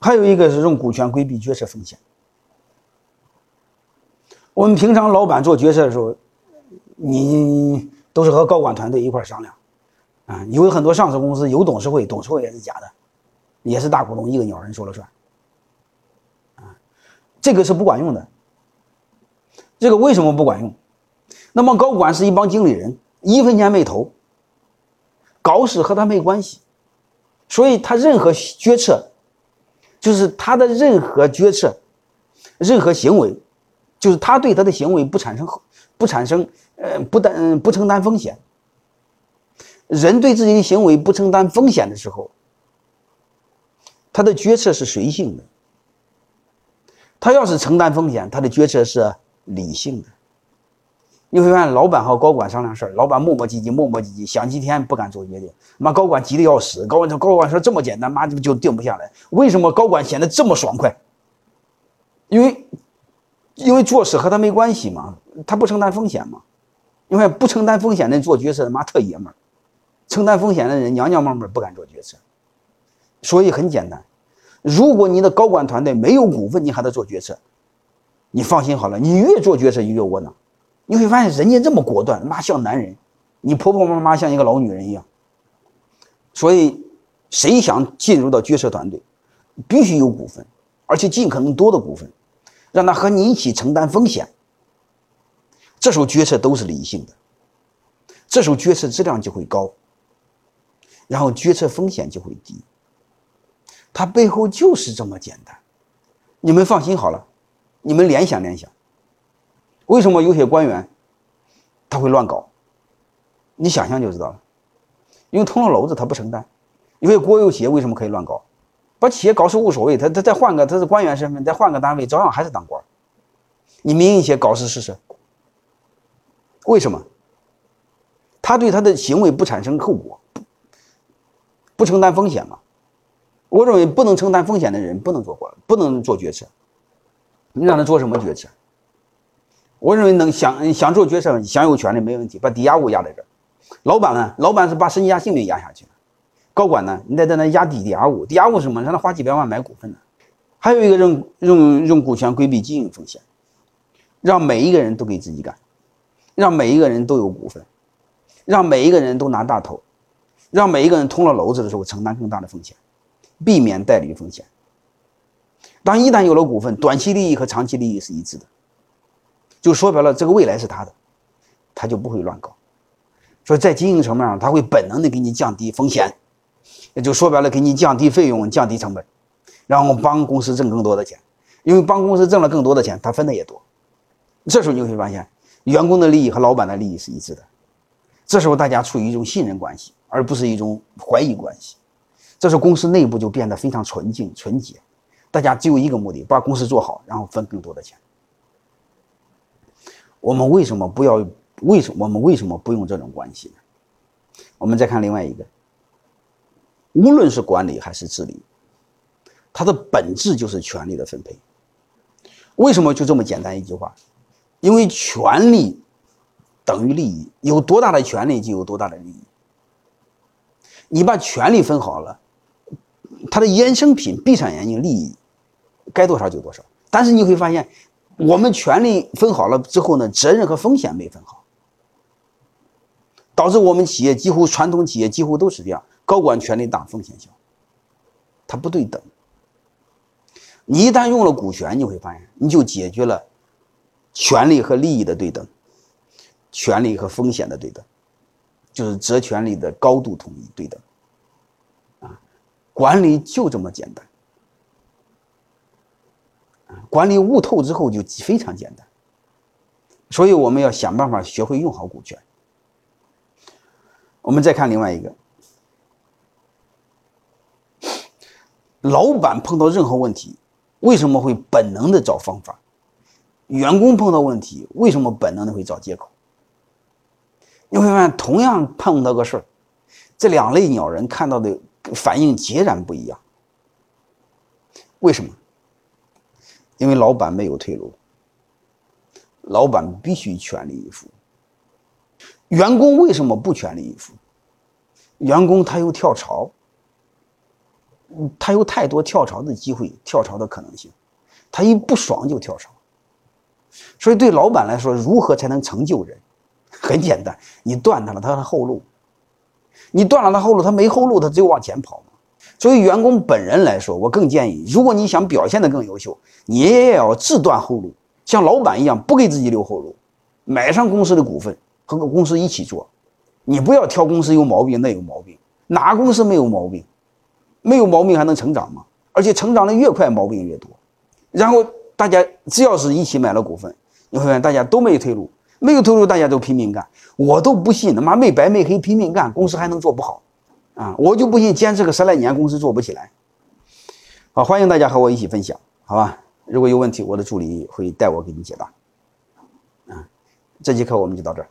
还有一个是用股权规避决策风险。我们平常老板做决策的时候，你都是和高管团队一块商量，啊，有很多上市公司有董事会，董事会也是假的，也是大股东一个鸟人说了算，啊，这个是不管用的。这个为什么不管用？那么高管是一帮经理人，一分钱没投，搞死和他没关系，所以他任何决策，就是他的任何决策，任何行为，就是他对他的行为不承担风险。人对自己的行为不承担风险的时候，他的决策是随性的。他要是承担风险，他的决策是理性的。你会发现，老板和高管商量事儿，老板磨磨唧唧，想几天不敢做决定。妈，高管急得要死，高管说这么简单，妈就定不下来。为什么高管显得这么爽快？因为做事和他没关系嘛，他不承担风险嘛。因为不承担风险的人做决策，妈特爷们儿；承担风险的人娘娘们们不敢做决策。所以很简单，如果你的高管团队没有股份，你还得做决策，你放心好了，你越做决策越窝囊。你会发现人家这么果断，妈像男人，你婆婆妈妈像一个老女人一样。所以谁想进入到决策团队，必须有股份，而且尽可能多的股份，让他和你一起承担风险。这时候决策都是理性的，这时候决策质量就会高，然后决策风险就会低。它背后就是这么简单。你们放心好了，你们联想联想，为什么有些官员他会乱搞，你想想就知道了。因为捅了娄子他不承担。因为国有企业为什么可以乱搞，把企业搞死无所谓，他再换个，他是官员身份，再换个单位照样还是当官。你民营企业搞事试试，为什么？他对他的行为不产生后果， 不承担风险嘛。我认为不能承担风险的人不能做决策。你让他做什么决策？我认为能想做决策，享有权利没问题，把抵押物压在这儿。老板呢？老板是把身家性命压下去了。高管呢？你得在那压抵押物，抵押物什么？让他花几百万买股份呢？还有一个用股权规避经营风险，让每一个人都给自己干，让每一个人都有股份，让每一个人都拿大头，让每一个人捅了娄子的时候承担更大的风险，避免代理风险。当一旦有了股份，短期利益和长期利益是一致的，就说白了，这个未来是他的，他就不会乱搞。所以在经营层面上，他会本能的给你降低风险，也就说白了，给你降低费用、降低成本，然后帮公司挣更多的钱。因为帮公司挣了更多的钱，他分的也多。这时候你会发现，员工的利益和老板的利益是一致的。这时候大家处于一种信任关系，而不是一种怀疑关系。这时候公司内部就变得非常纯净、纯洁，大家只有一个目的，把公司做好，然后分更多的钱。我们为什么不用这种关系呢？我们再看另外一个，无论是管理还是治理，它的本质就是权力的分配。为什么就这么简单一句话？因为权力等于利益，有多大的权力就有多大的利益。你把权力分好了，它的衍生品、必产原因、利益该多少就多少。但是你会发现，我们权力分好了之后呢，责任和风险没分好，导致我们企业传统企业几乎都是这样，高管权力大，风险小，它不对等。你一旦用了股权，你会发现你就解决了权力和利益的对等，权力和风险的对等，就是责权力的高度统一对等，啊，管理就这么简单。管理悟透之后就非常简单，所以我们要想办法学会用好股权。我们再看另外一个，老板碰到任何问题为什么会本能的找方法，员工碰到问题为什么本能的会找借口？你会发现同样碰到个事儿，这两类鸟人看到的反应截然不一样。为什么？因为老板没有退路，老板必须全力以赴。员工为什么不全力以赴？员工他又跳槽，他有太多跳槽的机会，跳槽的可能性，他一不爽就跳槽。所以对老板来说，如何才能成就人？很简单，你断他了他的后路，你断了他后路，他没后路，他只有往前跑嘛。所以员工本人来说，我更建议，如果你想表现得更优秀，你也要自断后路，像老板一样不给自己留后路，买上公司的股份，和公司一起做。你不要挑公司有毛病那有毛病，哪公司没有毛病？没有毛病还能成长吗？而且成长的越快毛病越多。然后大家只要是一起买了股份，你会发现大家都没有退路，没有退路大家都拼命干。我都不信他妈没白没黑拼命干公司还能做不好啊！我就不信坚持个10来年公司做不起来。好，欢迎大家和我一起分享，好吧？如果有问题我的助理会带我给你解答。这节课我们就到这儿。